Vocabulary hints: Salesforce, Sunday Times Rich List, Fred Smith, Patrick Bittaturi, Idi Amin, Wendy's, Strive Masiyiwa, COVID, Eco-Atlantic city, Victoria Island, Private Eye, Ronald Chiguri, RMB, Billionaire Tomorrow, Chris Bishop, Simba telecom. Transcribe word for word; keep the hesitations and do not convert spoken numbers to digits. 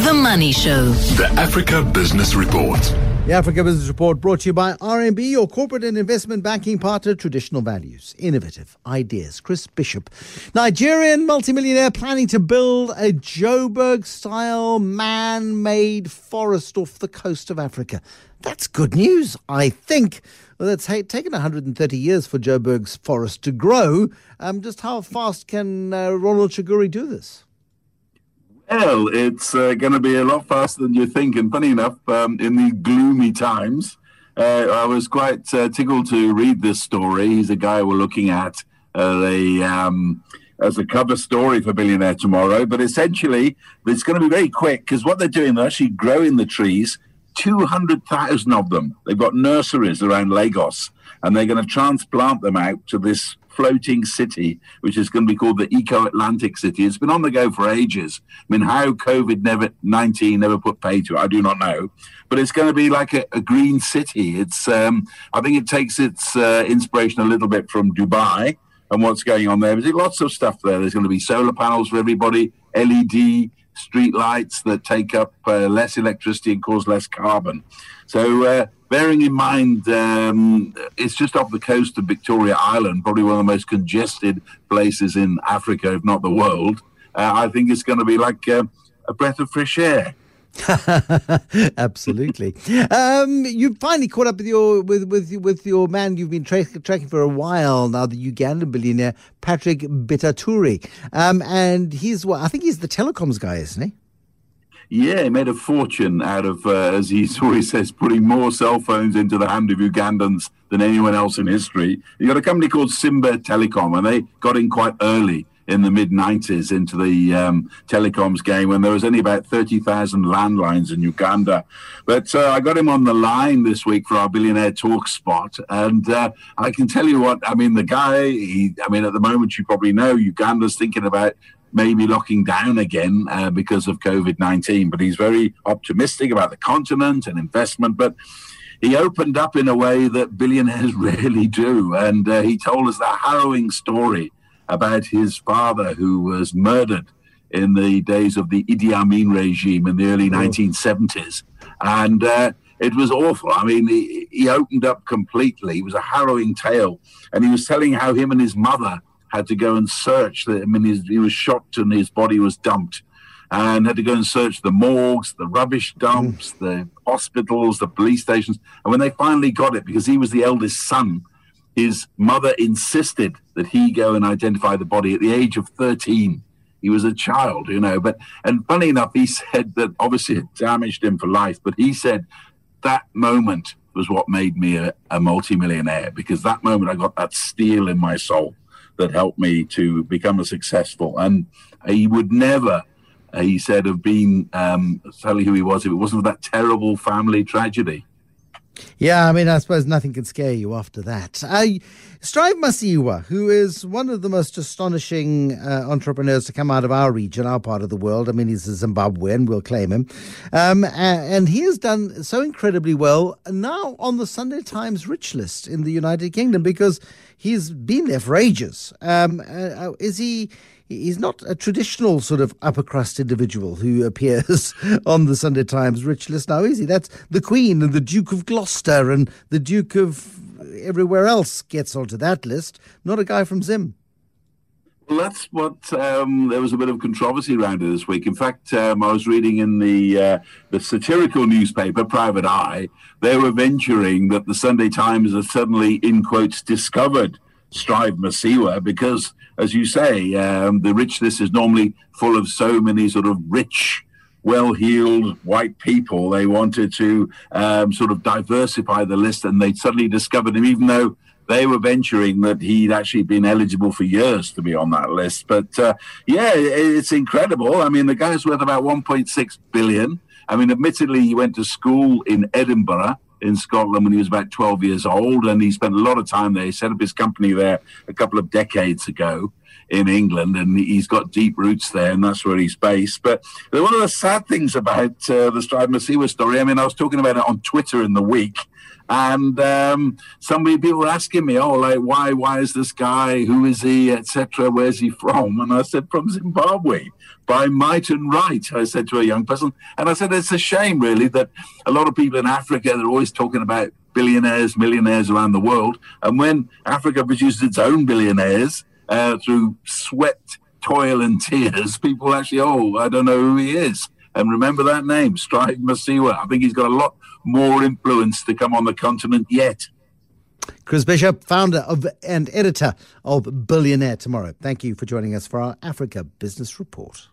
The Money Show. The Africa Business Report. The Africa Business Report brought to you by R M B, your corporate and investment banking partner. Traditional values, innovative ideas. Chris Bishop. Nigerian multimillionaire planning to build a Joburg-style man-made forest off the coast of Africa. That's good news, I think. Well, it's taken one hundred thirty years for Joburg's forest to grow. Um, just how fast can uh, Ronald Chiguri do this? Well, it's uh, going to be a lot faster than you think. And funny enough, um, in the gloomy times, uh, I was quite uh, tickled to read this story. He's a guy we're looking at uh, a, um, as a cover story for Billionaire Tomorrow. But essentially, it's going to be very quick because what they're doing, they're actually growing the trees, two hundred thousand of them. They've got nurseries around Lagos, and they're going to transplant them out to this floating city, which is going to be called the Eco-Atlantic city. It's been on the go for ages. I mean, how COVID nineteen never put pay to it, I do not know. But it's going to be like a, a green city. It's, um, I think it takes its uh, inspiration a little bit from Dubai and what's going on there. There's lots of stuff there. There's going to be solar panels for everybody, L E D street lights that take up uh, less electricity and cause less carbon. So uh, bearing in mind, um, it's just off the coast of Victoria Island, probably one of the most congested places in Africa, if not the world. Uh, I think it's going to be like uh, a breath of fresh air. Absolutely. um, you finally caught up with your with with, with your man you've been tra- tracking for a while now, the Ugandan billionaire Patrick Bittaturi, um, and he's well, I think he's the telecoms guy, isn't he? Yeah, he made a fortune out of, uh, as he always says, putting more cell phones into the hand of Ugandans than anyone else in history. He got a company called Simba Telecom, and they got in quite early in the mid nineties into the um, telecoms game when there was only about thirty thousand landlines in Uganda. But uh, I got him on the line this week for our Billionaire Talk Spot. And uh, I can tell you what, I mean, the guy, he, I mean, at the moment, you probably know, Uganda's thinking about maybe locking down again uh, because of COVID nineteen. But he's very optimistic about the continent and investment. But he opened up in a way that billionaires rarely do. And uh, he told us that harrowing story about his father, who was murdered in the days of the Idi Amin regime in the early nineteen seventies. And uh, it was awful. I mean, he, he opened up completely. It was a harrowing tale. And he was telling how him and his mother had to go and search. The, I mean, he, he was shot and his body was dumped, and had to go and search the morgues, the rubbish dumps, mm. the hospitals, the police stations. And when they finally got it, because he was the eldest son, his mother insisted that he go and identify the body at the age of thirteen. He was a child, you know. But and funny enough, he said that obviously it damaged him for life. But he said that moment was what made me a, a multimillionaire, because that moment I got that steel in my soul that helped me to become a successful. And he would never, uh, he said, have been um, telling who he was if it wasn't for that terrible family tragedy. Yeah, I mean, I suppose nothing can scare you after that. Uh, Strive Masiyiwa, who is one of the most astonishing uh, entrepreneurs to come out of our region, our part of the world. I mean, he's a Zimbabwean, we'll claim him. Um, and he has done so incredibly well now on the Sunday Times Rich List in the United Kingdom, because he's been there for ages. Um, uh, is he... He's not a traditional sort of upper crust individual who appears on the Sunday Times Rich List now, is he? That's the Queen and the Duke of Gloucester and the Duke of everywhere else gets onto that list. Not a guy from Zim. Well, that's what um, there was a bit of controversy around it this week. In fact, um, I was reading in the uh, the satirical newspaper, Private Eye, they were venturing that the Sunday Times have suddenly, in quotes, discovered Strive Masiyiwa, because, as you say, um, the rich list is normally full of so many sort of rich, well-heeled white people. They wanted to um, sort of diversify the list, and they suddenly discovered him, even though they were venturing that he'd actually been eligible for years to be on that list. But, uh, yeah, it's incredible. I mean, the guy's worth about one point six billion. I mean, admittedly, he went to school in Edinburgh, in Scotland, when he was about twelve years old, and he spent a lot of time there. He set up his company there a couple of decades ago in England, and he's got deep roots there, and that's where he's based. But one of the sad things about uh, the Strive Masiyiwa story, I mean, I was talking about it on Twitter in the week, And um, some people asking me, oh, like, why, why is this guy, who is he, et cetera, where's he from? And I said, from Zimbabwe, by might and right, I said to a young person. And I said, it's a shame, really, that a lot of people in Africa, they're always talking about billionaires, millionaires around the world. And when Africa produces its own billionaires uh, through sweat, toil and tears, people actually, oh, I don't know who he is. And remember that name, Strive Masiyiwa. I think he's got a lot more influence to come on the continent yet. Chris Bishop, founder of and editor of Billionaire Tomorrow. Thank you for joining us for our Africa Business Report.